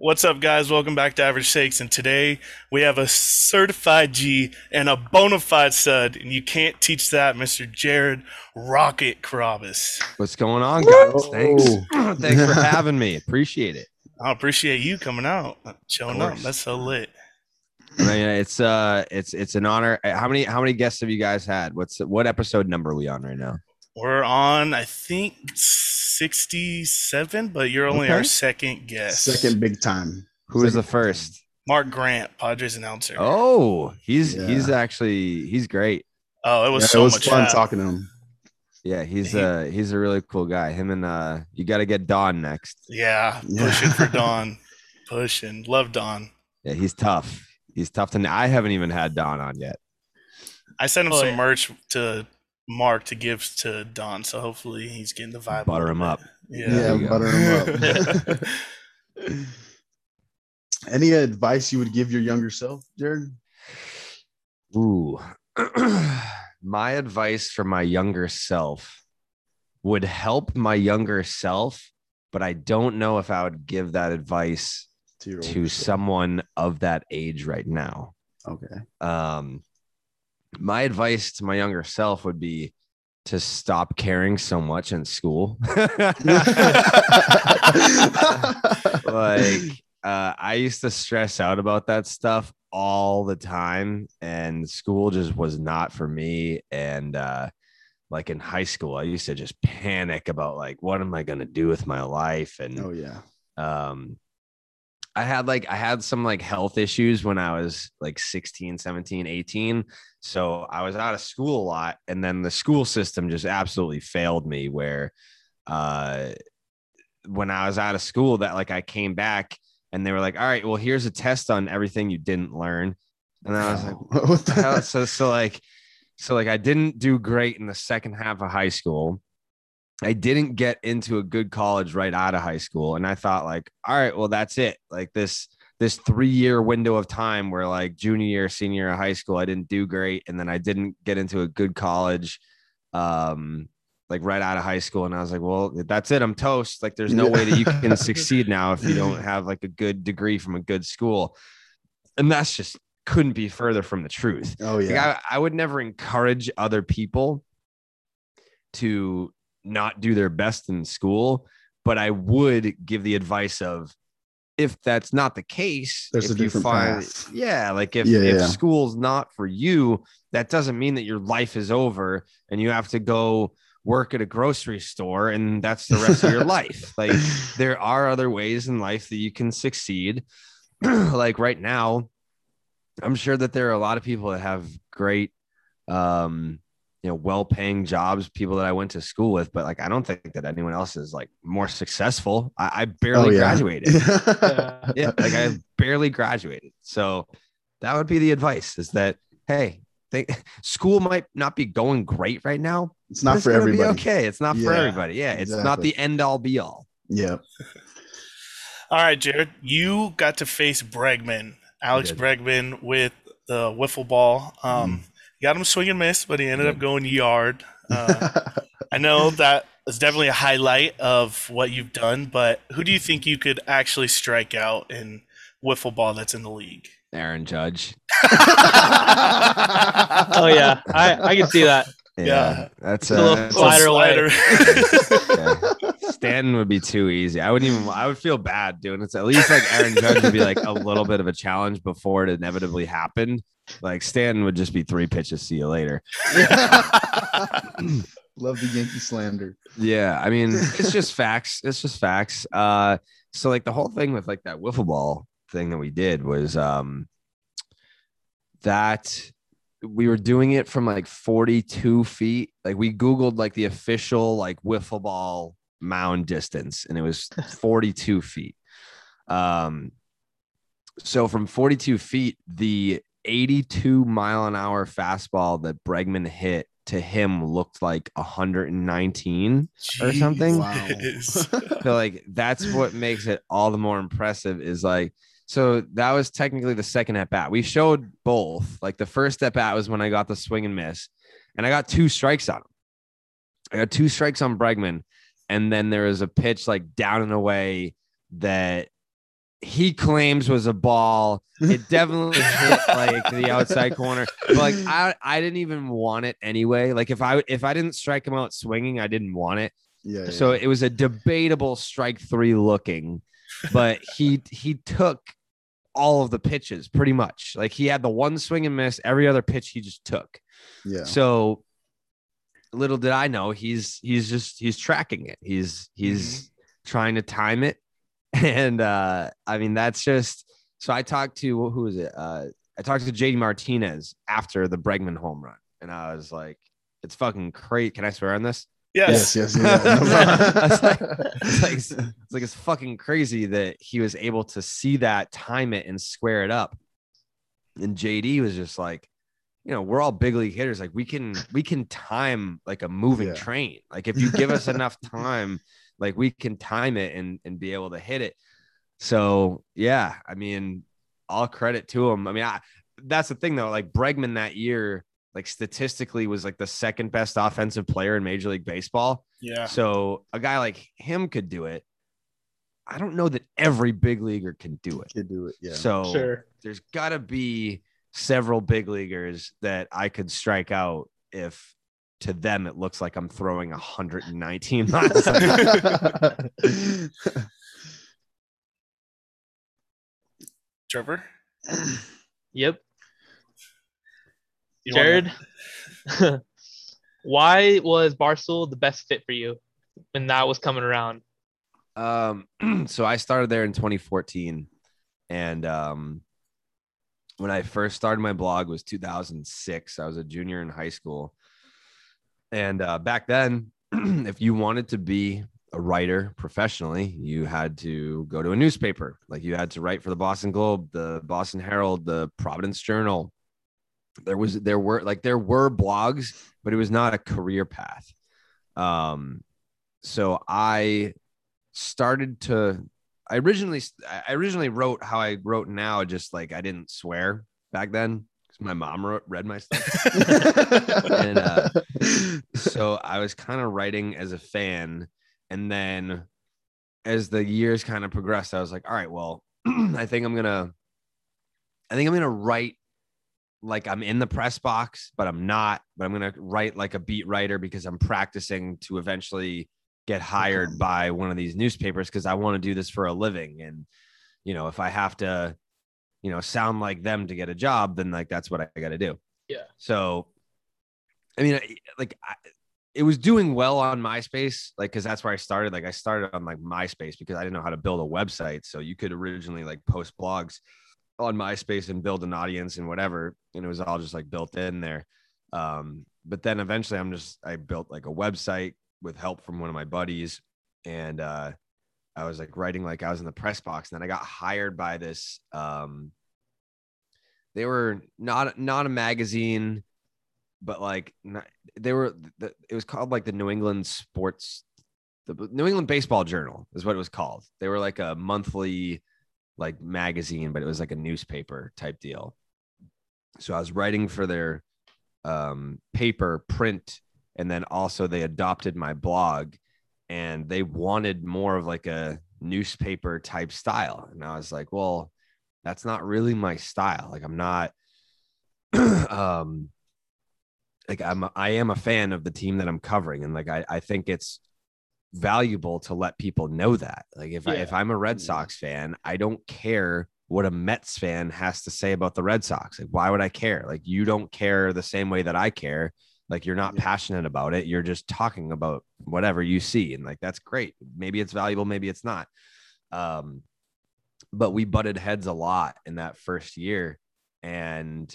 What's up, guys? Welcome back to Average Sakes, and today we have a certified G and a bona fide stud, and you can't teach that, Mr. Jared Rocket Kravis. What's going on, guys? Woo! Thanks. Thanks for having me. Appreciate it. I appreciate you coming out, showing up. That's so lit. I mean, it's an honor. How many guests have you guys had? What episode number are we on right now? We're on, I think, 67, but you're only our second guest. Second big time. Who was the first? Mark Grant, Padres announcer. Oh, he's great. Oh, it was fun talking to him. Yeah, he's a really cool guy. Him and you got to get Don next. Yeah, pushing for Don. Love Don. Yeah, he's tough. I haven't even had Don on yet. I sent him some merch to Mark to give to Don, so hopefully he's getting the vibe. Butter him up. Yeah, butter him up. Any advice you would give your younger self, Jared? Ooh. My advice for my younger self would help my younger self, but I don't know if I would give that advice to someone of that age right now. Okay. My advice to my younger self would be to stop caring so much in school. I used to stress out about that stuff all the time, and school just was not for me. And like in high school, I used to just panic about like, what am I going to do with my life? And I had some like health issues when I was like 16, 17, 18. So I was out of school a lot. And then the school system just absolutely failed me, where when I was out of school, that like I came back and they were like, all right, well, here's a test on everything you didn't learn. And I was like, what the hell? So I didn't do great in the second half of high school. I didn't get into a good college right out of high school. And I thought like, all right, well, that's it. Like this 3-year window of time where like junior year, senior year of high school, I didn't do great. And then I didn't get into a good college, like right out of high school. And I was like, well, that's it. I'm toast. Like there's no way that you can succeed now if you don't have like a good degree from a good school. And that's just couldn't be further from the truth. Oh yeah. Like, I would never encourage other people to not do their best in school, but I would give the advice of, if that's not the case, there's a different path. If school's not for you, that doesn't mean that your life is over and you have to go work at a grocery store and that's the rest of your life. Like there are other ways in life that you can succeed. Like right now, I'm sure that there are a lot of people that have great, well-paying jobs, people that I went to school with, but like I don't think that anyone else is like more successful. I barely graduated. I barely graduated. So that would be the advice: is that hey, school might not be going great right now. It's not for everybody. Okay, it's not for everybody. Yeah, it's not the end-all, be-all. Yeah. All right, Jared, you got to face Bregman, Alex Bregman, with the wiffle ball. Got him swing and miss, but he ended up going yard. I know that is definitely a highlight of what you've done, but who do you think you could actually strike out in wiffle ball that's in the league? Aaron Judge. Oh, yeah. I can see that. Yeah. That's a little slider. Stanton would be too easy. I would feel bad doing it. At least like Aaron Judge would be like a little bit of a challenge before it inevitably happened. Like Stanton would just be 3 pitches. See you later. Love the Yankee slander. Yeah, I mean, it's just facts. So like the whole thing with like that wiffle ball thing that we did was that we were doing it from like 42 feet. Like we Googled like the official like wiffle ball mound distance, and it was 42 feet. So from 42 feet, the 82-mile-an-hour fastball that Bregman hit to him looked like 119 or something. Wow. So like that's what makes it all the more impressive is like, so that was technically the second at bat. We showed both. Like the first at bat was when I got the swing and miss, and I got 2 strikes on him. I got 2 strikes on Bregman, and then there was a pitch like down and away that he claims was a ball. It definitely hit like the outside corner. But like I didn't even want it anyway. Like if I didn't strike him out swinging, I didn't want it. Yeah. So it was a debatable strike three looking, but he took all of the pitches pretty much. Like he had the one swing and miss. Every other pitch he just took. Yeah. So little did I know he's tracking it. He's trying to time it. And I mean, that's just so I talked to who is it? I talked to J.D. Martinez after the Bregman home run, and I was like, it's fucking crazy. Can I swear on this? Yes. I was like, it's fucking crazy that he was able to see that, time it, and square it up. And JD was just like, you know, we're all big league hitters. Like we can time like a moving train. Like if you give us enough time, like we can time it and be able to hit it. So yeah, I mean, all credit to him. I mean, that's the thing though. Like Bregman that year, like statistically was like the second best offensive player in Major League Baseball. Yeah. So a guy like him could do it. I don't know that every big leaguer can do it. Yeah. So there's gotta be several big leaguers that I could strike out if to them it looks like I'm throwing 119 miles. Trevor? Yep. Jared, why was Barstool the best fit for you when that was coming around? So I started there in 2014, and when I first started my blog was 2006. I was a junior in high school, and back then, if you wanted to be a writer professionally, you had to go to a newspaper. Like you had to write for the Boston Globe, the Boston Herald, the Providence Journal. There were blogs, but it was not a career path. So I originally wrote how I wrote now, just like I didn't swear back then because my mom read my stuff. And so I was kind of writing as a fan, and then as the years kind of progressed, I was like, all right, well, I think I'm gonna write like I'm in the press box, but I'm not, but I'm going to write like a beat writer because I'm practicing to eventually get hired by one of these newspapers. Cause I want to do this for a living. And, you know, if I have to, you know, sound like them to get a job, then like, that's what I got to do. Yeah. So, I mean, it was doing well on MySpace. Like, cause that's where I started. Like I started on like MySpace because I didn't know how to build a website. So you could originally like post blogs on MySpace and build an audience and whatever. And it was all just like built in there. But then eventually I built like a website with help from one of my buddies. And I was like writing, like I was in the press box, and then I got hired by this. They were not a magazine, but like it was called like the the New England Baseball Journal is what it was called. They were like a monthly like magazine, but it was like a newspaper type deal. So I was writing for their paper print. And then also they adopted my blog, and they wanted more of like a newspaper type style. And I was like, well, that's not really my style. Like I'm not, like I am a fan of the team that I'm covering. And like, I think it's valuable to let people know that. Like if I'm a Red Sox fan, I don't care what a Mets fan has to say about the Red Sox. Like, why would I care? Like, you don't care the same way that I care. Like, you're not passionate about it. You're just talking about whatever you see. And like, that's great. Maybe it's valuable. Maybe it's not. But we butted heads a lot in that first year. And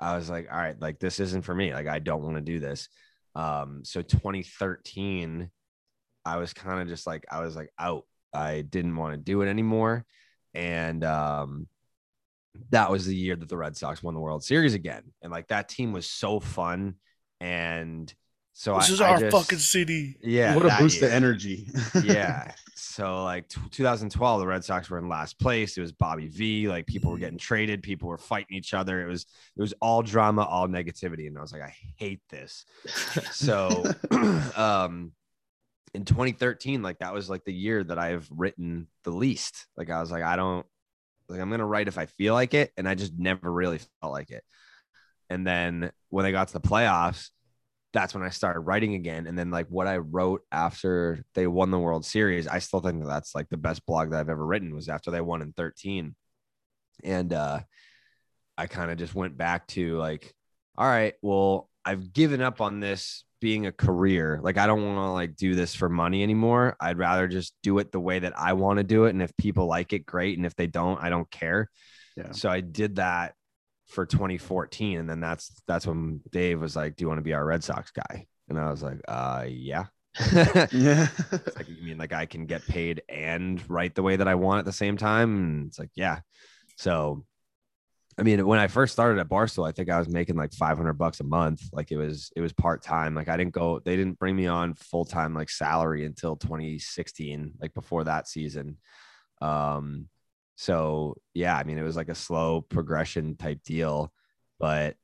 I was like, all right, like this isn't for me. Like, I don't want to do this. So 2013, I was kind of just like, I was like out. I didn't want to do it anymore. And that was the year that the Red Sox won the World Series again. And like that team was so fun. And so this is our fucking city. Yeah. What a boost of energy. Yeah. So like 2012, the Red Sox were in last place. It was Bobby V. Like people were getting traded. People were fighting each other. It was all drama, all negativity. And I was like, I hate this. So, in 2013, like that was like the year that I've written the least. Like I was like, I don't, like I'm going to write if I feel like it. And I just never really felt like it. And then when they got to the playoffs, that's when I started writing again. And then like what I wrote after they won the World Series, I still think that that's like the best blog that I've ever written was after they won in 13. And I kind of just went back to like, all right, well, I've given up on this being a career. Like, I don't want to like do this for money anymore. I'd rather just do it the way that I want to do it. And if people like it, great. And if they don't, I don't care. Yeah. So I did that for 2014. And then that's when Dave was like, do you want to be our Red Sox guy? And I was like, yeah. Yeah. It's like, you mean like I can get paid and write the way that I want at the same time? And it's like, yeah. So, I mean, when I first started at Barstool, I think I was making like $500 a month. Like it was part-time. Like I didn't go, they didn't bring me on full-time, like salary until 2016, like before that season. So yeah, I mean, it was like a slow progression type deal, but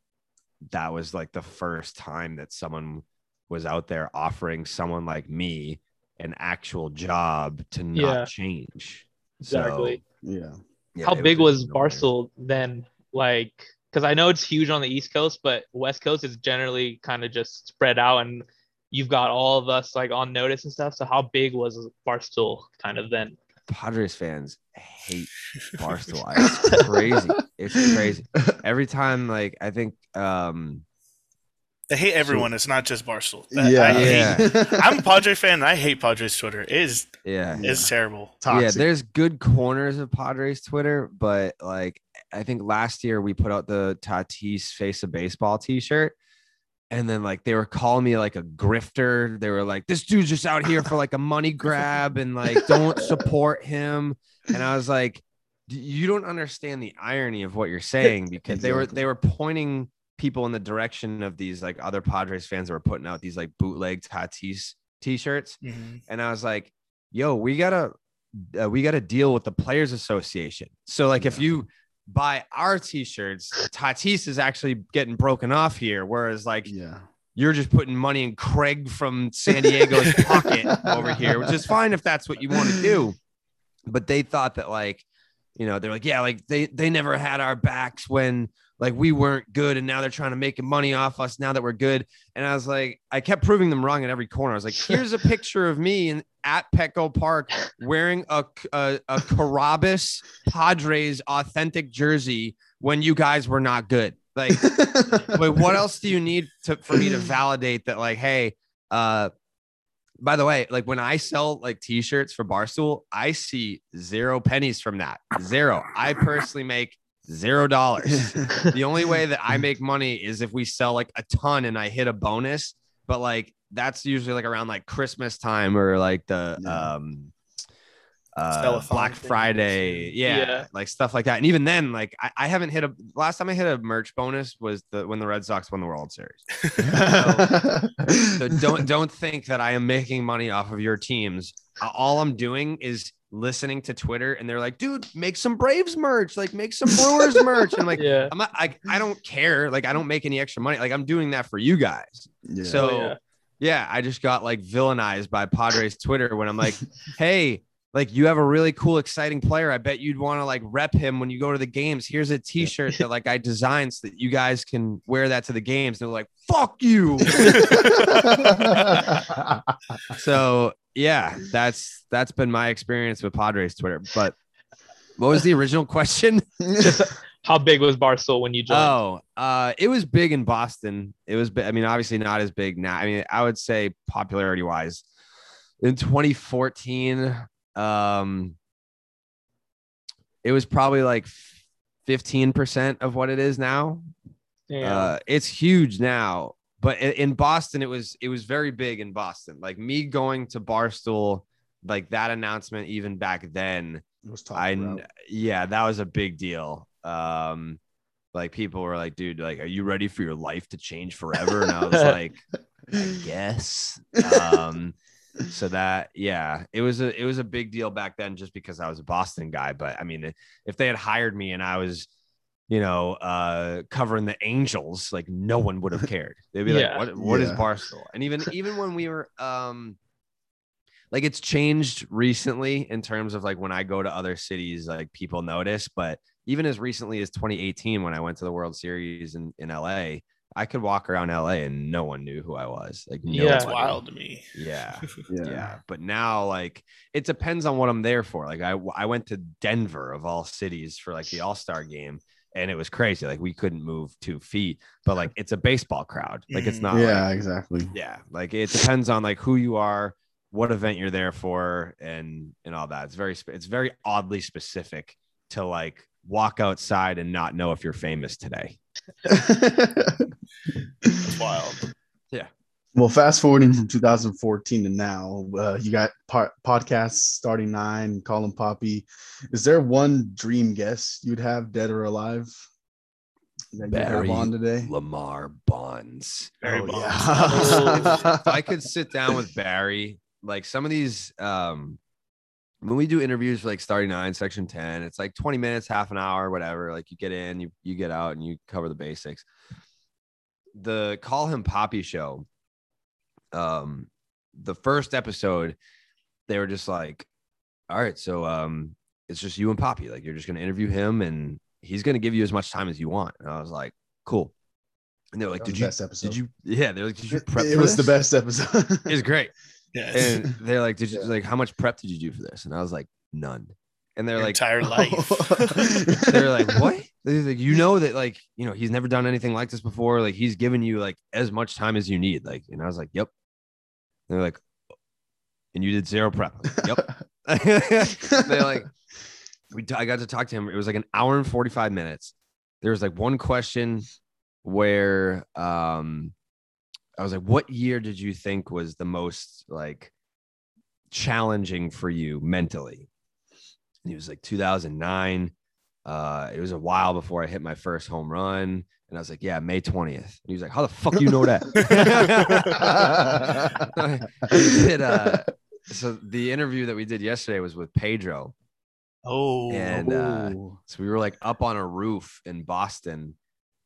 that was like the first time that someone was out there offering someone like me an actual job to not change. Exactly. So, yeah. How big was Barstool then? Like, because I know it's huge on the East Coast, but West Coast is generally kind of just spread out, and you've got all of us like on notice and stuff. So how big was Barstool kind of then? Padres fans hate Barstool. It's crazy. It's crazy. Every time, like I think they hate everyone. It's not just Barstool. I'm a Padre fan. And I hate Padres Twitter. It's terrible. Toxic. Yeah, there's good corners of Padres Twitter, but like I think last year we put out the Tatís Face of Baseball T-shirt. And then like they were calling me like a grifter. They were like, this dude's just out here for like a money grab and like don't support him. And I was like, you don't understand the irony of what you're saying, because they were pointing people in the direction of these like other Padres fans that were putting out these like bootleg Tatis T-shirts. Mm-hmm. And I was like, yo, we gotta deal with the Players Association. So like if you buy our T-shirts, Tatis is actually getting broken off here, whereas like you're just putting money in Craig from San Diego's pocket over here, which is fine if that's what you want to do. But they thought that like, you know, they're like, yeah, like they never had our backs when like we weren't good, and now they're trying to make money off us now that we're good. And I was like, I kept proving them wrong at every corner. I was like, here's a picture of me at Petco Park wearing a Kravis Padres authentic jersey when you guys were not good. Like, but what else do you need for me to validate that? Like, hey, by the way, like when I sell like T-shirts for Barstool, I see 0 pennies from that. Zero. I personally make $0. The only way that I make money is if we sell like a ton and I hit a bonus, but like that's usually like around like Christmas time or like the Black Friday like stuff like that. And even then, like I haven't hit a last time I hit a merch bonus was when the Red Sox won the World Series. So don't think that I am making money off of your teams. All I'm doing is listening to Twitter, and they're like, dude, make some Braves merch, like make some Brewers merch. And I'm like, I'm not, I don't care. Like, I don't make any extra money. Like, I'm doing that for you guys. Yeah. So I just got like villainized by Padres Twitter when I'm like, hey, like you have a really cool, exciting player. I bet you'd want to like rep him when you go to the games. Here's a T-shirt that like I designed so that you guys can wear that to the games. And they're like, fuck you. So that's been my experience with Padres Twitter. But what was the original question? Just how big was Barstool when you joined? Oh, it was big in Boston. It was, I mean, obviously not as big now. I mean, I would say popularity wise in 2014. It was probably like 15% of what it is now. Damn. It's huge now, but in Boston, it was very big in Boston. Like me going to Barstool, like that announcement, even back then, it was that was a big deal. Like people were like, dude, like, are you ready for your life to change forever? And I was like, I guess, so that, it was a big deal back then just because I was a Boston guy. But I mean, if they had hired me and I was, you know, covering the Angels, like no one would have cared. They'd be like, what is Barstool? And even when we were, like it's changed recently in terms of like when I go to other cities, like people notice, but even as recently as 2018, when I went to the World Series in LA, I could walk around LA and no one knew who I was. Like, no, it's wild to me. Yeah, yeah. But now, like, it depends on what I'm there for. Like, I went to Denver of all cities for like the All-Star game, and it was crazy. Like, we couldn't move 2 feet, but like, it's a baseball crowd. Like, it's not. Yeah, like, exactly. Yeah, like it depends on like who you are, what event you're there for, and all that. It's very oddly specific to like walk outside and not know if you're famous today. That's wild. Yeah. Well, fast forwarding from 2014 to now, you got podcasts, Starting Nine, Call Him Papi. Is there one dream guest you'd have, dead or alive? Barry Bonds today? Lamar Bonds. Barry Bonds. Yeah. If I could sit down with Barry, like some of these, when we do interviews for like Starting Nine, Section 10, it's like 20 minutes, half an hour, whatever. Like you get in, you get out, and you cover the basics. The Call Him Papi show, the first episode, they were just like, all right, so it's just you and Papi. Like you're just going to interview him, and he's going to give you as much time as you want. And I was like, cool. And they were like, did you prep it? It was the best episode. It was great. Yes. And they're like, how much prep did you do for this? And I was like, none. And they're like, entire life. They're like, what? They're like, you know that, like, you know, he's never done anything like this before. Like, he's given you like as much time as you need. Like, and I was like, yep. And they're like, and you did zero prep. Like, yep. They're like, I got to talk to him. It was like an hour and 45 minutes. There was like one question where, I was like, what year did you think was the most like challenging for you mentally? And he was like 2009. It was a while before I hit my first home run. And I was like, yeah, May 20th. And he was like, how the fuck do you know that? So the interview that we did yesterday was with Pedro. Oh. And so we were like up on a roof in Boston.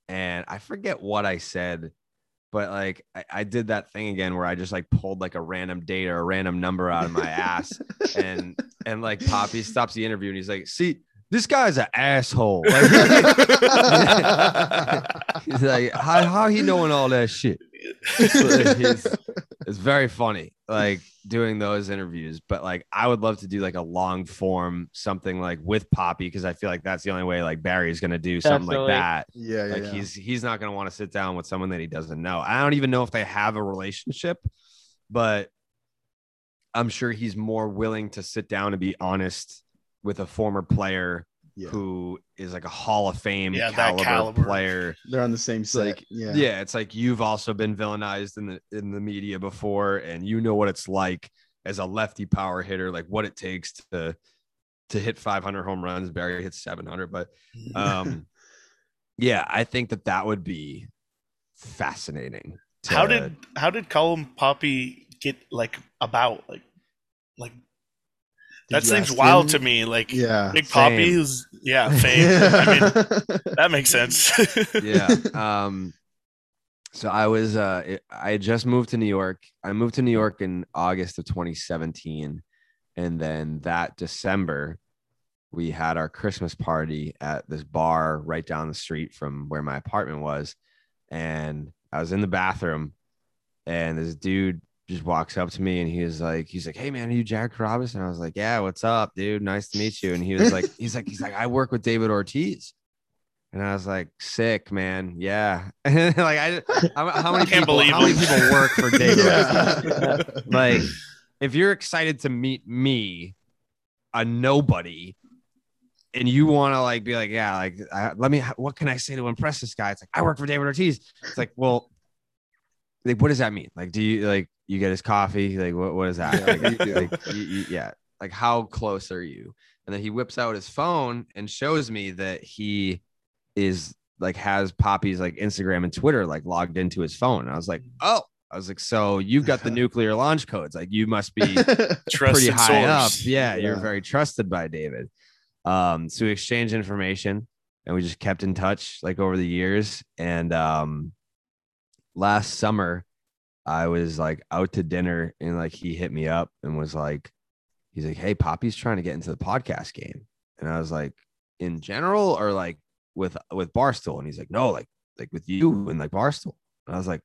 And I forget what I said. But like I did that thing again where I just like pulled like a random date or a random number out of my ass, and like Papi stops the interview and he's like, "See, this guy's an asshole." Like, he's like, "How he knowing all that shit?" It's very funny, like doing those interviews. But like I would love to do like a long form something like with Papi, because I feel like that's the only way like Barry's gonna do something like that. Yeah, like yeah. He's not gonna want to sit down with someone that he doesn't know. I don't even know if they have a relationship, but I'm sure he's more willing to sit down and be honest with a former player. Yeah. Who is like a Hall of Fame caliber player. They're on the same side. Like, yeah, it's like you've also been villainized in the media before, and you know what it's like as a lefty power hitter, like what it takes to hit 500 home runs. Barry hits 700, but yeah, I think that would be fascinating. How did Call Him Papi get like about like. That seems wild to me. Like, yeah, Big Papi is, yeah, fame. I mean, that makes sense. Yeah. So I was, I just moved to New York. I moved to New York in August of 2017. And then that December, we had our Christmas party at this bar right down the street from where my apartment was. And I was in the bathroom, and this dude just walks up to me, and he's like, "Hey man, are you Jared Kravis?" And I was like, "Yeah, what's up, dude? Nice to meet you." And he was like, he's like, "I work with David Ortiz." And I was like, "Sick, man. Yeah." And like, how many people work for David? Yeah. Like, if you're excited to meet me, a nobody, and you want to like be like, "Yeah, like, what can I say to impress this guy?" It's like, "I work for David Ortiz." It's like, well, like, what does that mean? Like, do you like, you get his coffee? Like, what is that? Like, yeah. Like, how close are you? And then he whips out his phone and shows me that he is like, has Papi's like Instagram and Twitter, like logged into his phone. And I was like, oh, so you've got the nuclear launch codes. Like, you must be pretty high up. Yeah. You're very trusted by David. So we exchanged information, and we just kept in touch like over the years. And last summer, I was like out to dinner and like he hit me up and was like, he's like, hey, Papi's trying to get into the podcast game. And I was like, in general or like with Barstool? And he's like, no, like with you and like Barstool. And I was like,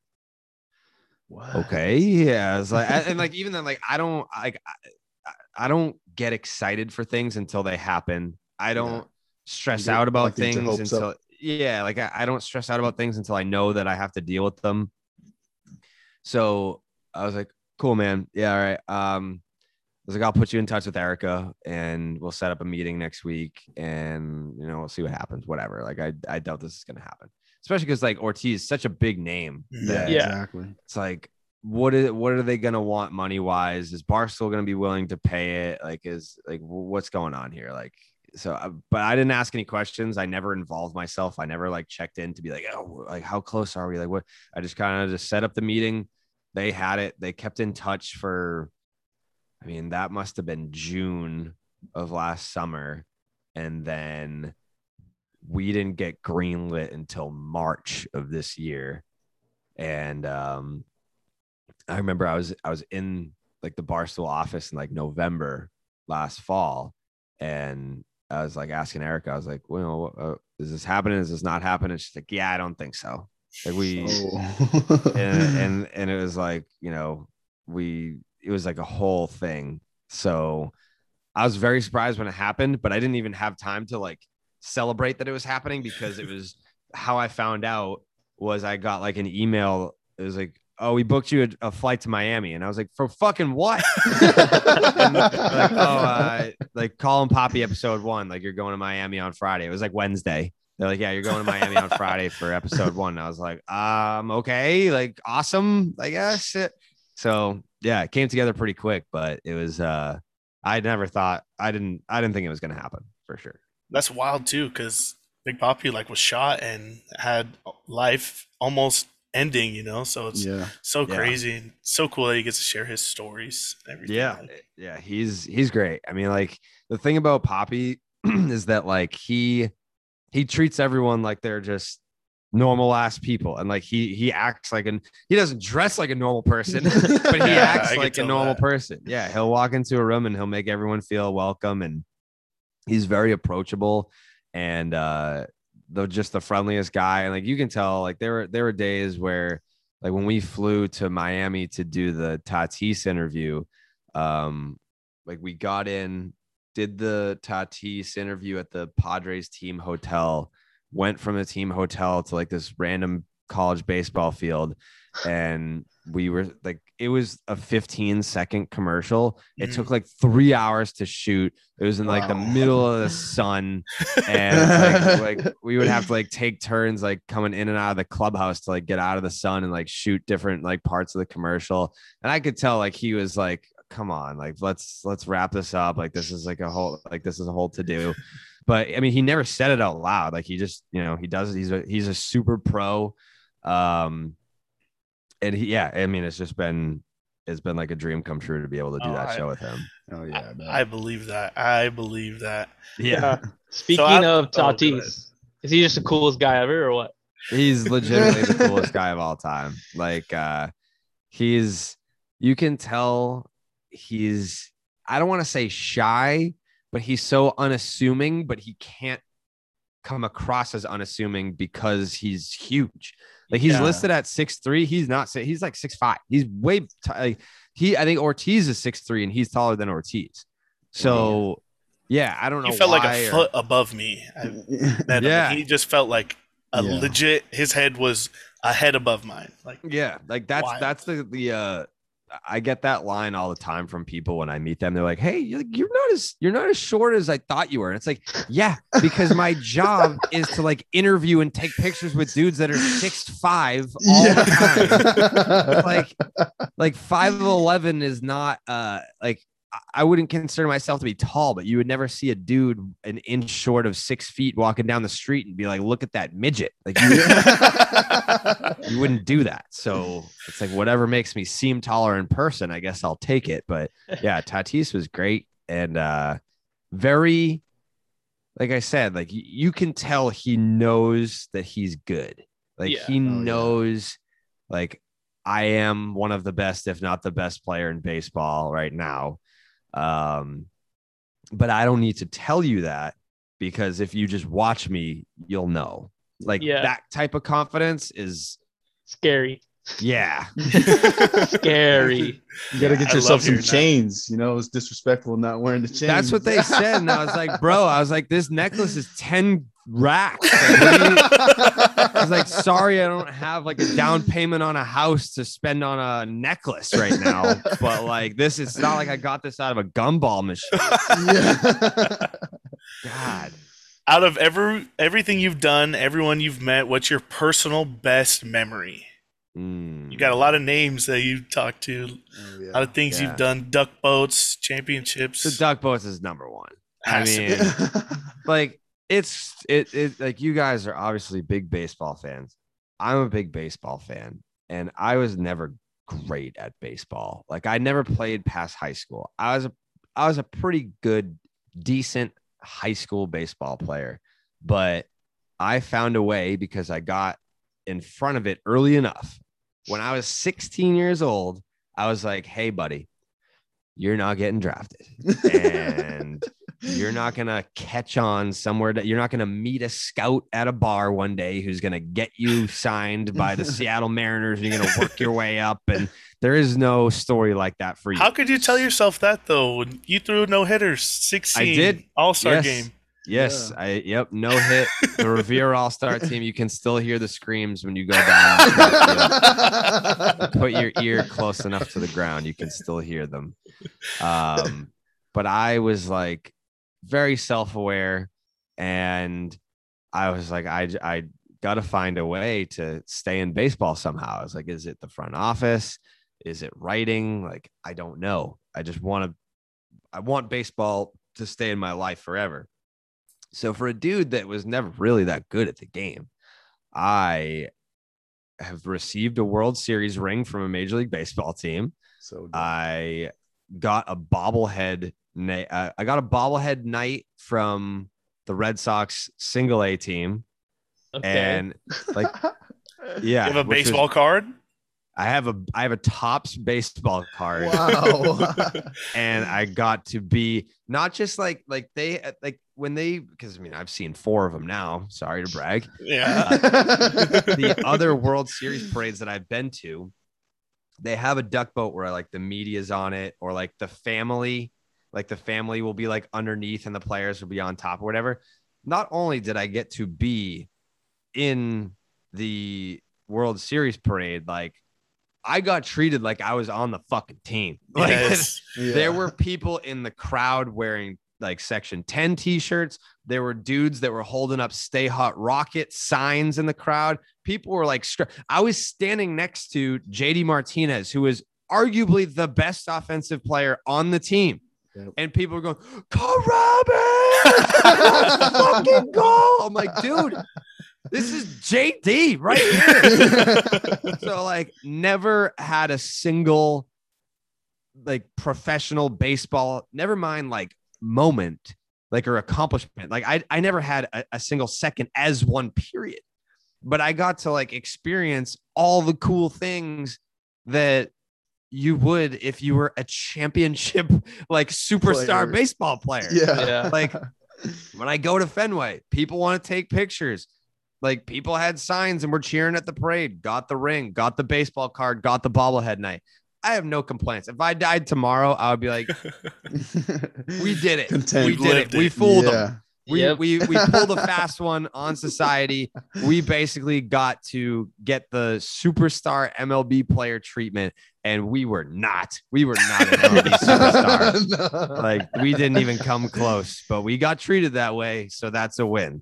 what? Okay. Yeah. I was like, and like, even then, like, I don't get excited for things until they happen. I don't stress out about like things until, like, I don't stress out about things until I know that I have to deal with them. So I was like, cool, man. Yeah. All right. I was like, I'll put you in touch with Erica and we'll set up a meeting next week and, you know, we'll see what happens, whatever. Like, I doubt this is going to happen, especially because like Ortiz is such a big name. That exactly. It's like, what are they going to want money wise? Is Barstool going to be willing to pay it? Like, is like, what's going on here? Like, so, but I didn't ask any questions. I never involved myself. I never like checked in to be like, oh, like how close are we? Like what? I just kind of just set up the meeting. They had it. They kept in touch for, I mean, that must have been June of last summer. And then we didn't get greenlit until March of this year. And I remember I was in like the Barstool office in like November last fall. And I was like asking Erica, I was like, well, is this happening? Is this not happening? She's like, yeah, I don't think so. Like and it was like, you know, it was like a whole thing. So I was very surprised when it happened, but I didn't even have time to like celebrate that it was happening because it was how I found out was I got like an email. It was like, oh, we booked you a flight to Miami. And I was like, for fucking what? Like, like Call Him Papi episode 1. Like you're going to Miami on Friday. It was like Wednesday. They're like, yeah, you're going to Miami on Friday for episode 1. And I was like, okay. Like, awesome. I guess. So yeah, it came together pretty quick, but it was, I didn't think it was going to happen for sure. That's wild too. 'Cause Big Papi like was shot and had life almost ending, you know, so it's so crazy and so cool that he gets to share his stories and everything. Yeah he's great. I mean, like the thing about Papi is that like he treats everyone like they're just normal ass people, and like he acts like he doesn't dress like a normal person but he acts like a normal person. Yeah, he'll walk into a room and he'll make everyone feel welcome, and he's very approachable and they're just the friendliest guy. And like you can tell, like there were days where like when we flew to Miami to do the Tatís interview, like we got in, did the Tatís interview at the Padres team hotel, went from the team hotel to like this random college baseball field, and we were like, it was a 15-second commercial. It took like 3 hours to shoot. It was in like the middle of the sun, and like we would have to like take turns like coming in and out of the clubhouse to like get out of the sun and like shoot different like parts of the commercial. And I could tell like he was like, come on, like let's wrap this up, like this is like a whole, like this is a whole to do. But I mean, he never said it out loud. Like he just, you know, he does it. He's a super pro. And he, yeah, I mean, it's been like a dream come true to be able to do that show with him. Oh yeah, I believe that. Yeah. Speaking of Tatis, is he just the coolest guy ever or what? He's legitimately the coolest guy of all time. Like, you can tell he's, I don't want to say shy, but he's so unassuming, but he can't come across as unassuming because he's huge. Like he's listed at 6'3". He's not, he's like 6'5". He's way, I think Ortiz is 6'3" and he's taller than Ortiz. So yeah, I don't know. He felt like a foot above me. He just felt like a legit, his head was a head above mine. Like, yeah. Like that's, wild. That's the I get that line all the time from people when I meet them. They're like, hey, you're not as short as I thought you were. And it's like, yeah, because my job is to like interview and take pictures with dudes that are 6'5" all the time. like 5'11" is not like, I wouldn't consider myself to be tall, but you would never see a dude an inch short of 6 feet walking down the street and be like, look at that midget. Like you wouldn't do that. So it's like, whatever makes me seem taller in person, I guess I'll take it. But yeah, Tatis was great. And very, like I said, like you can tell he knows that he's good. Like he knows like I am one of the best, if not the best player in baseball right now. But I don't need to tell you that, because if you just watch me, you'll know. Like, yeah, that type of confidence is scary. Yeah. Scary. You got to get yourself some chains. You know, it's disrespectful not wearing the chains. That's what they said. And I was like, bro, I was like, this necklace is 10 racks. I was like, sorry, I don't have like a down payment on a house to spend on a necklace right now. But like, this is not like I got this out of a gumball machine. Yeah. God. Out of everything you've done, everyone you've met, what's your personal best memory? You got a lot of names that you've talked to, a lot of things you've done. Duck boats, championships. The duck boats is number one. I mean, like it's like, you guys are obviously big baseball fans. I'm a big baseball fan, and I was never great at baseball. Like, I never played past high school. I was a pretty good, decent high school baseball player, but I found a way because I got in front of it early enough. When I was 16 years old, I was like, hey, buddy, you're not getting drafted, and you're not going to catch on somewhere. You're not going to meet a scout at a bar one day who's going to get you signed by the Seattle Mariners, and you're going to work your way up. And there is no story like that for you. How could you tell yourself that, though? You threw no hitters, 16. I did. All-Star game. Yes, yeah. No hit. The Revere All-Star team. You can still hear the screams when you go down. Put your ear close enough to the ground, you can still hear them. But I was like very self-aware, and I was like, I got to find a way to stay in baseball somehow. I was like, is it the front office? Is it writing? Like, I don't know. I just want baseball to stay in my life forever. So for a dude that was never really that good at the game, I have received a World Series ring from a Major League Baseball team. So good. I got a bobblehead. I got a bobblehead night from the Red Sox single A team. Okay. And like, yeah, you have a baseball card. I have a Topps baseball card. Wow. And I got to be not just like when they, because I mean, I've seen 4 of them now. Sorry to brag. Yeah. The other World Series parades that I've been to, they have a duck boat where like the media's on it, or like the family will be like underneath and the players will be on top or whatever. Not only did I get to be in the World Series parade, like, I got treated like I was on the fucking team. Like, yes. Yeah. There were people in the crowd wearing like Section 10 t-shirts. There were dudes that were holding up Stay Hot Rocket signs in the crowd. People were like, I was standing next to J.D. Martinez, who is arguably the best offensive player on the team. Yep. And people were going, "Call Robin! Fucking go!" I'm like, dude, this is JD right here. So like, never had a single like professional baseball, never mind like moment, like, or accomplishment. Like I never had a single second as one period, but I got to like experience all the cool things that you would if you were a championship, like, superstar baseball player. Yeah. Like, when I go to Fenway, people want to take pictures. Like, people had signs and were cheering at the parade. Got the ring, got the baseball card, got the bobblehead night. I have no complaints. If I died tomorrow, I would be like, we did it. We did it. We fooled them. We pulled a fast one on society. We basically got to get the superstar MLB player treatment, and we were not an MLB superstar. No. Like, we didn't even come close, but we got treated that way. So that's a win.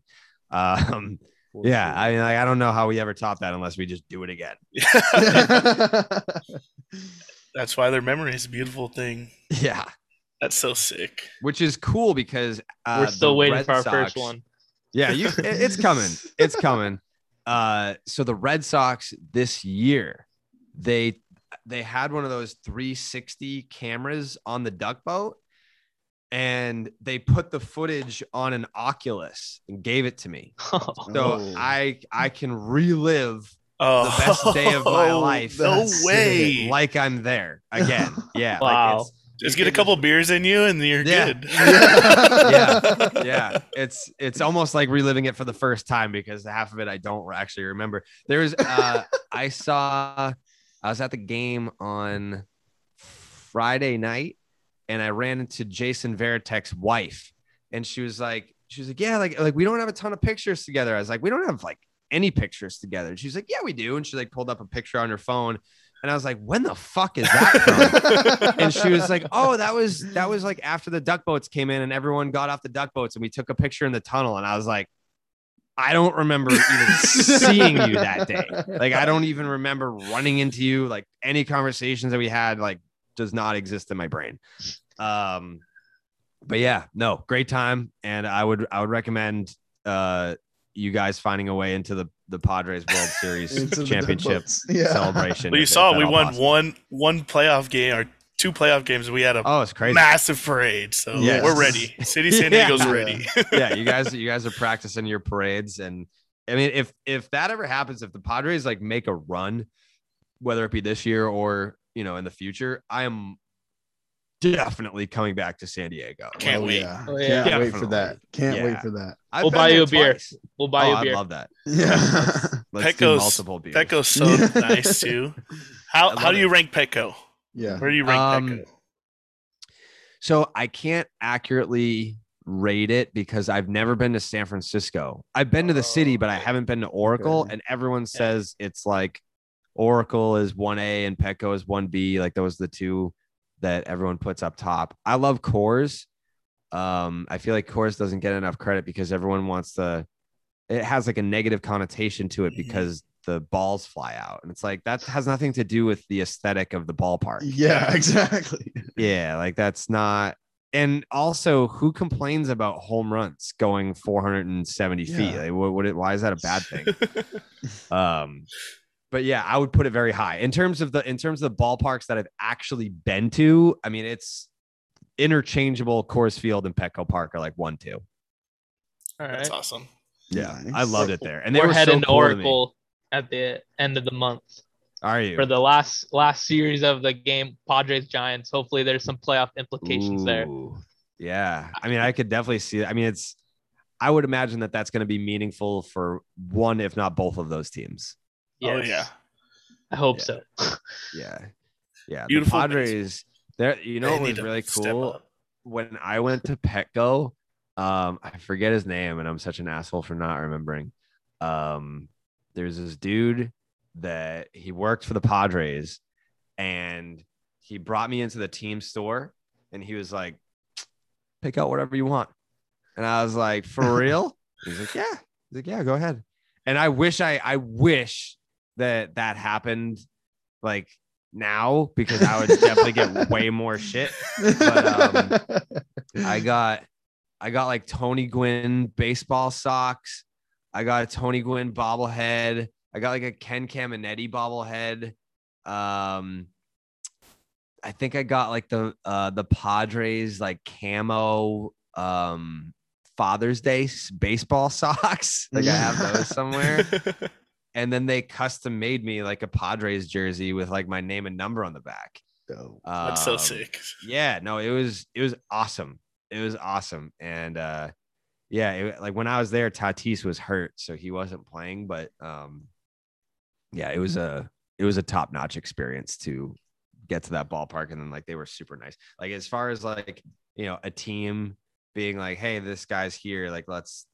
Yeah, I mean, like, I don't know how we ever top that unless we just do it again. That's why their memory is a beautiful thing. Yeah. That's so sick. Which is cool because we're still waiting for our first one. Yeah, it's coming. It's coming. So the Red Sox this year, they had one of those 360 cameras on the duck boat, and they put the footage on an Oculus and gave it to me. So I can relive the best day of my life. No way. Like I'm there again. Yeah. Wow. Like just get a couple of beers in you and you're good. Yeah. It's almost like reliving it for the first time because half of it I don't actually remember. There was I was at the game on Friday night and I ran into Jason Veritek's wife and she was like, yeah, like we don't have a ton of pictures together. I was like, we don't have like any pictures together. And she was like, yeah, we do. And she like pulled up a picture on her phone. And I was like, when the fuck is that from? And she was like, oh, that was like after the duck boats came in and everyone got off the duck boats and we took a picture in the tunnel. And I was like, I don't remember even seeing you that day. Like, I don't even remember running into you. Like any conversations that we had, like does not exist in my brain. But yeah, no, great time. And I would recommend, you guys finding a way into the Padres World Series championship celebration. Well, you saw we won one playoff game or two playoff games. And we had a massive parade, so we're ready. City San Diego's ready. Yeah, you guys are practicing your parades, and I mean, if that ever happens, if the Padres like make a run, whether it be this year or in the future, I am definitely coming back to San Diego. Can't wait. Yeah. Oh, yeah. Can't wait for that. Can't wait for that. We'll buy you a beer. We'll buy you a beer. I love that. Yeah. Let's do multiple beers. Petco's so nice too. How do you rank Petco? Yeah. Where do you rank Petco? So I can't accurately rate it because I've never been to San Francisco. I've been to the city, but I haven't been to Oracle. Okay. And everyone says it's like Oracle is 1A and Petco is 1B. Like those are the two that everyone puts up top. I love Coors. I feel like Coors doesn't get enough credit because everyone wants to. It has like a negative connotation to it because the balls fly out, and it's like that has nothing to do with the aesthetic of the ballpark. Yeah, exactly. Yeah, like that's not. And also, who complains about home runs going 470 feet? Like, why is that a bad thing? But yeah, I would put it very high in terms of the ballparks that I've actually been to. I mean, it's interchangeable. Coors Field and Petco Park are like 1-2. All right, that's awesome. Yeah, nice. I loved it there, and they were heading so cool to Oracle at the end of the month. Are you for the last series of the game, Padres Giants? Hopefully, there's some playoff implications there. Yeah, I mean, I could definitely see. I mean, I would imagine that that's going to be meaningful for one, if not both, of those teams. Yes. Oh yeah, I hope so. Yeah. Beautiful. The Padres. There, it was really cool when I went to Petco. I forget his name, and I'm such an asshole for not remembering. There's this dude that he worked for the Padres, and he brought me into the team store, and he was like, "Pick out whatever you want," and I was like, "For real?" He's like, "Yeah." He's like, "Yeah, go ahead." And I wish that happened like now, because I would definitely get way more shit. But I got like Tony Gwynn baseball socks. I got a Tony Gwynn bobblehead. I got like a Ken Caminiti bobblehead. I think I got like the Padres like camo Father's Day baseball socks. Like I have those somewhere. And then they custom made me like a Padres jersey with like my name and number on the back. That's so sick. Yeah, no, it was awesome. It was awesome. And like when I was there, Tatís was hurt, so he wasn't playing, but it was a top-notch experience to get to that ballpark. And then like they were super nice. Like as far as like, a team being like, hey, this guy's here, like let's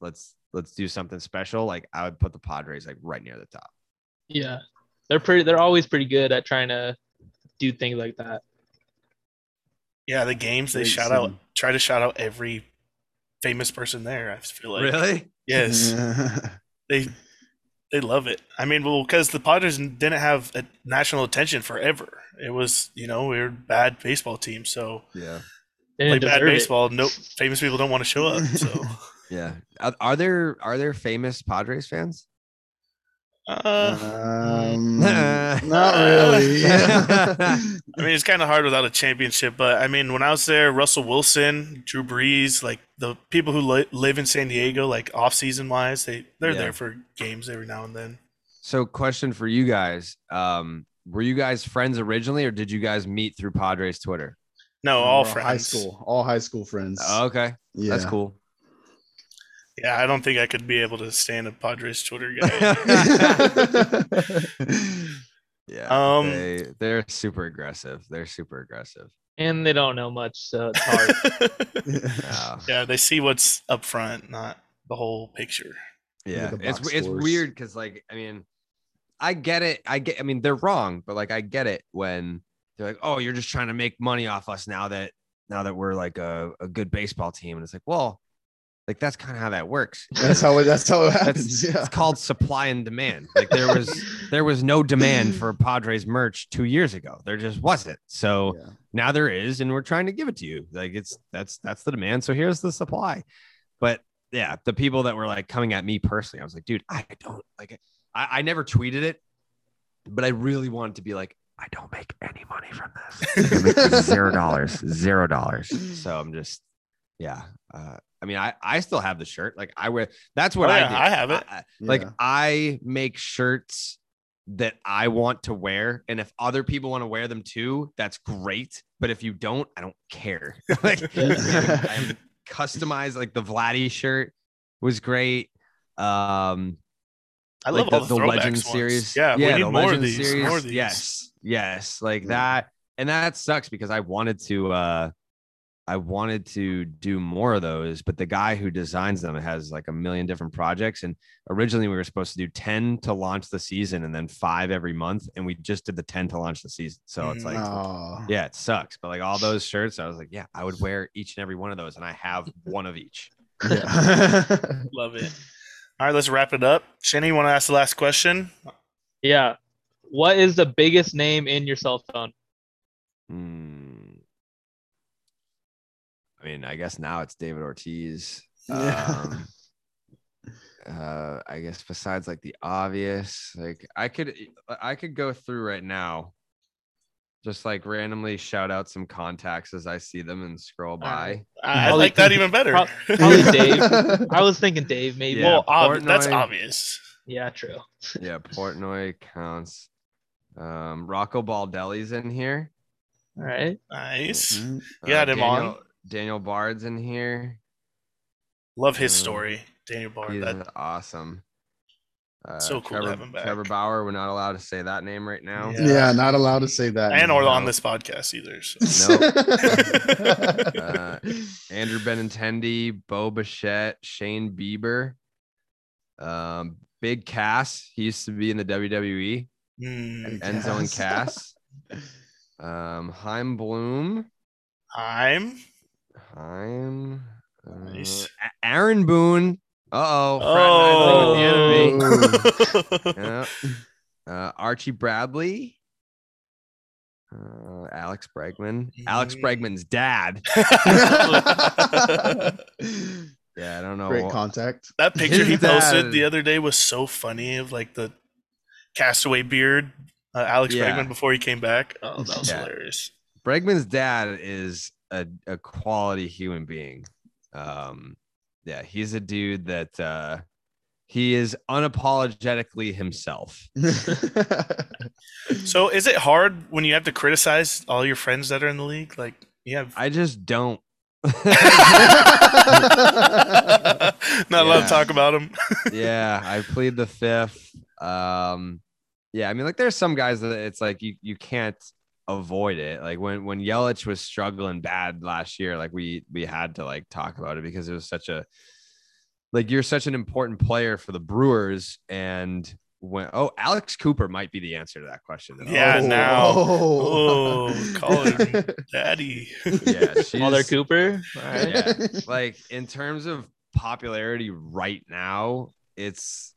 do something special. Like I would put the Padres like right near the top. Yeah, they're always pretty good at trying to do things like that. Yeah, the games they try to shout out every famous person there. I feel like really yes, they love it. I mean, well, because the Padres didn't have a national attention forever. It was we were a bad baseball team, so yeah. Play bad baseball. Nope. Famous people don't want to show up. So yeah, are there famous Padres fans? Not really. I mean, it's kind of hard without a championship. But I mean, when I was there, Russell Wilson, Drew Brees, like the people who live in San Diego, like off season wise, they're there for games every now and then. So question for you guys. Were you guys friends originally, or did you guys meet through Padres Twitter? No, all friends. All high school friends. Oh, okay. Yeah. That's cool. Yeah, I don't think I could be able to stand a Padres Twitter guy. Yeah, they're super aggressive. And they don't know much, so it's hard. Yeah, they see what's up front, not the whole picture. Yeah, like it's weird because, like, I mean, I get it. I mean, they're wrong, but like, I get it when they're like, "Oh, you're just trying to make money off us now that we're like a good baseball team," and it's like, well, like that's kind of how that works. That's how it happens. Yeah. It's called supply and demand. Like there was no demand for Padres merch 2 years ago. There just wasn't. So yeah. Now there is, and we're trying to give it to you. Like that's the demand. So here's the supply. But yeah, the people that were like coming at me personally, I was like, dude, I don't like it. I never tweeted it, but I really wanted to be like, I don't make any money from this. $0. So I'm just, yeah. I mean, I still have the shirt. Like I wear, that's what I do. I have it. I make shirts that I want to wear. And if other people want to wear them too, that's great. But if you don't, I don't care. Like I'm customized, like the Vladdy shirt was great. I love like the Legend ones. Series. Yeah, we need more of these. Yes. Like that. And that sucks because I wanted to do more of those, but the guy who designs them has like a million different projects. And originally we were supposed to do 10 to launch the season and then 5 every month. And we just did the 10 to launch the season. So it's like, yeah, it sucks. But like all those shirts, I was like, yeah, I would wear each and every one of those. And I have one of each. Yeah. Love it. All right, let's wrap it up. Shinny, want to ask the last question? Yeah. What is the biggest name in your cell phone? I mean, I guess now it's David Ortiz. Yeah. I guess besides like the obvious, like I could go through right now, just like randomly shout out some contacts as I see them and scroll by. I like that even better. Probably Dave. I was thinking Dave maybe. Yeah, well, that's obvious. Yeah, true. Yeah, Portnoy counts. Rocco Baldelli's in here. All right. Nice. You had him on. Daniel Bard's in here. Love his story. Daniel Bard. He's awesome. So cool to have him back. Trevor Bauer, we're not allowed to say that name right now. Yeah, not allowed to say that. And or on this podcast either. So. No. Andrew Benintendi, Bo Bichette, Shane Bieber, Big Cass. He used to be in the WWE. Enzo and Cass. Chaim Bloom. I'm nice. Aaron Boone. The enemy. Yeah. Archie Bradley. Alex Bregman. Alex Bregman's dad. Yeah, I don't know. Great contact. That picture he posted the other day was so funny of like the castaway beard. Alex Bregman before he came back. Oh, that was hilarious. Bregman's dad is a quality human being. He's a dude that he is unapologetically himself. So is it hard when you have to criticize all your friends that are in the league? Like I just don't. Not allowed to talk about them. Yeah, I plead the fifth. I mean, like there's some guys that it's like you can't avoid it. Like when Yelich was struggling bad last year, like we had to like talk about it because it was such a like you're such an important player for the Brewers. And when Alex Cooper might be the answer to that question. Call him daddy. Mother Cooper. Right. Yeah. Like in terms of popularity right now, it's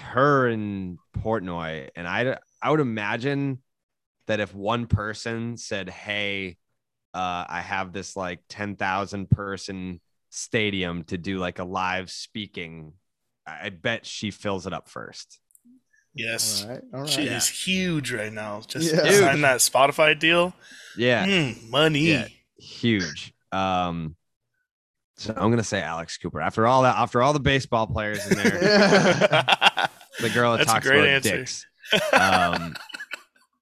her and Portnoy, and I would imagine that if one person said, hey, I have this like 10,000 person stadium to do like a live speaking, I bet she fills it up first. Yes. All right. She is huge right now. Just sign that Spotify deal. Yeah. Money. Yeah. Huge. So I'm going to say Alex Cooper. After all the baseball players in there. the girl that talks about answer. Dicks.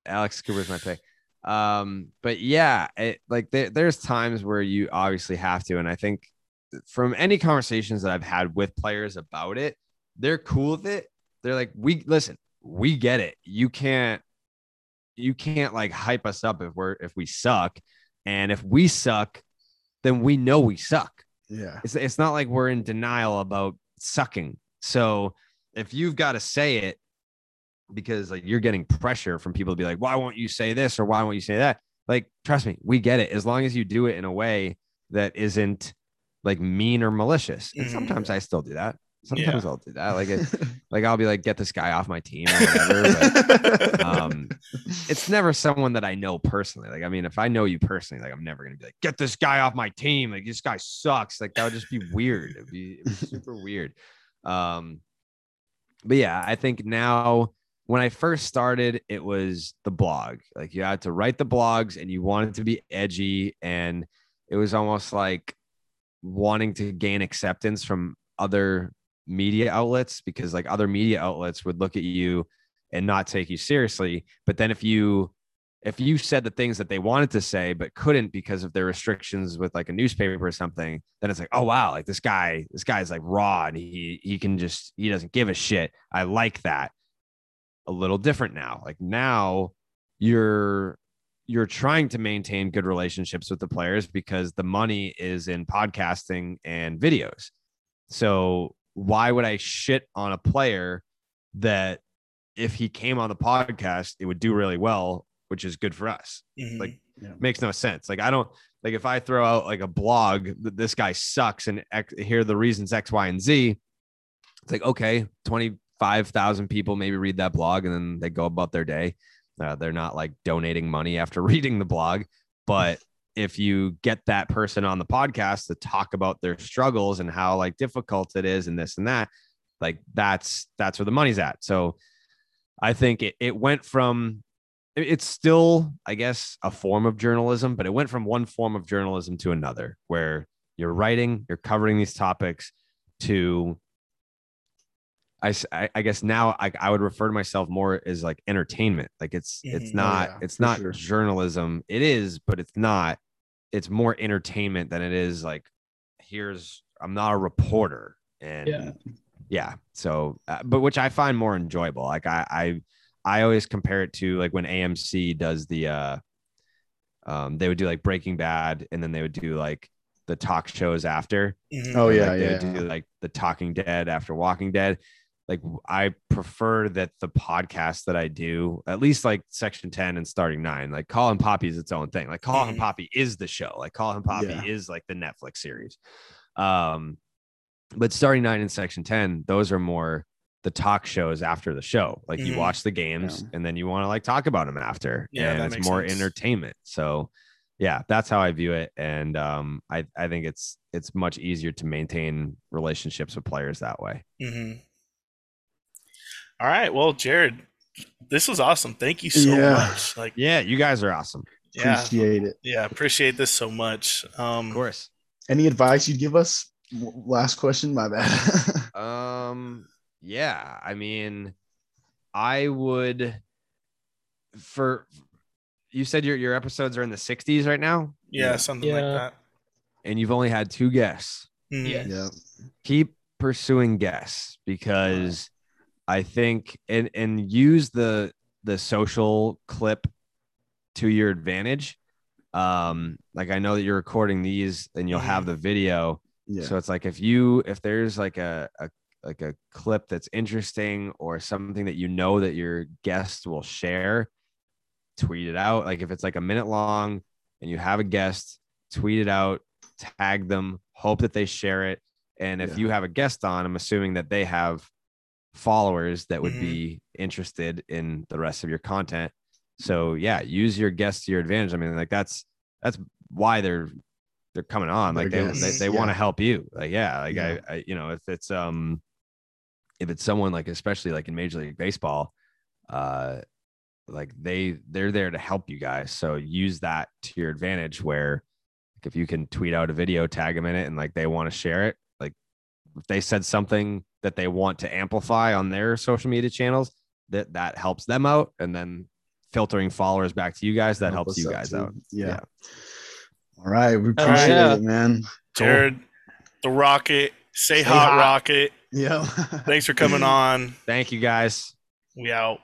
Alex Cooper is my pick. But yeah, there's times where you obviously have to, and I think from any conversations that I've had with players about it, they're cool with it. They're like, we get it. You can't like hype us up if we suck, and if we suck, then we know we suck. Yeah. It's not like we're in denial about sucking. So if you've got to say it, because like you're getting pressure from people to be like, why won't you say this or why won't you say that? Like, trust me, we get it. As long as you do it in a way that isn't like mean or malicious. And sometimes I still do that. Sometimes I'll do that. Like, I'll be like, get this guy off my team or whatever. But, it's never someone that I know personally. Like, I mean, if I know you personally, like, I'm never going to be like, get this guy off my team. Like, this guy sucks. Like, that would just be weird. It'd be super weird. But yeah, I think now, when I first started, it was the blog. Like, you had to write the blogs and you wanted to be edgy. And it was almost like wanting to gain acceptance from other media outlets, because like other media outlets would look at you and not take you seriously. But then if you said the things that they wanted to say, but couldn't because of their restrictions with like a newspaper or something, then it's like, oh wow, like this guy's like raw and he doesn't give a shit. I like that. A little different now. Like now you're trying to maintain good relationships with the players because the money is in podcasting and videos. So why would I shit on a player that if he came on the podcast, it would do really well, which is good for us. Mm-hmm. Like makes no sense. Like I don't like if I throw out like a blog that this guy sucks and here are the reasons X, Y, and Z. It's like, okay, 5,000 people maybe read that blog and then they go about their day. They're not like donating money after reading the blog. But if you get that person on the podcast to talk about their struggles and how like difficult it is and this and that, like that's where the money's at. So I think it went from, it's still, I guess, a form of journalism, but it went from one form of journalism to another where you're writing, you're covering these topics to, I guess now I would refer to myself more as like entertainment. Like it's not sure. Journalism. It is, but it's not. It's more entertainment than it is like, I'm not a reporter. And yeah. So, but which I find more enjoyable. Like I always compare it to like when AMC does the, they would do like Breaking Bad and then they would do like the talk shows after. Oh yeah. Like, they would do like the Talking Dead after Walking Dead. Like I prefer that the podcast that I do, at least like Section 10 and Starting Nine, like Call Him Papi is its own thing. Like Call Him Papi is the show. Like Call Him Papi is like the Netflix series. But Starting Nine and Section 10, those are more the talk shows after the show. Like you watch the games and then you want to like talk about them after. Yeah, and it's more entertainment. So yeah, that's how I view it. And I think it's much easier to maintain relationships with players that way. Mm-hmm. All right. Well, Jared, this was awesome. Thank you so much. Like, yeah, you guys are awesome. Yeah, appreciate it. Yeah, appreciate this so much. Of course. Any advice you'd give us? Last question, my bad. Yeah, I mean, I would you said your episodes are in the 60s right now? Yeah, something like that. And you've only had two guests. Mm-hmm. Yeah. Keep pursuing guests because I think and use the social clip to your advantage. Like I know that you're recording these and you'll have the video. Yeah. So it's like if there's like a clip that's interesting or something that you know that your guest will share, tweet it out. Like if it's like a minute long and you have a guest, tweet it out, tag them, hope that they share it. And if you have a guest on, I'm assuming that they have followers that would be interested in the rest of your content. So yeah, use your guests to your advantage. I mean, like that's why they're coming on. Like they want to help you. Like, I, you know, if it's someone like, especially like in Major League Baseball, like they're there to help you guys. So use that to your advantage where like, if you can tweet out a video, tag them in it, and like, they want to share it, if they said something that they want to amplify on their social media channels, that helps them out. And then filtering followers back to you guys, that helps you guys out. Yeah. All right. We appreciate it, man. Jared, the Rocket, stay hot, Rocket. Yeah. Thanks for coming on. Thank you, guys. We out.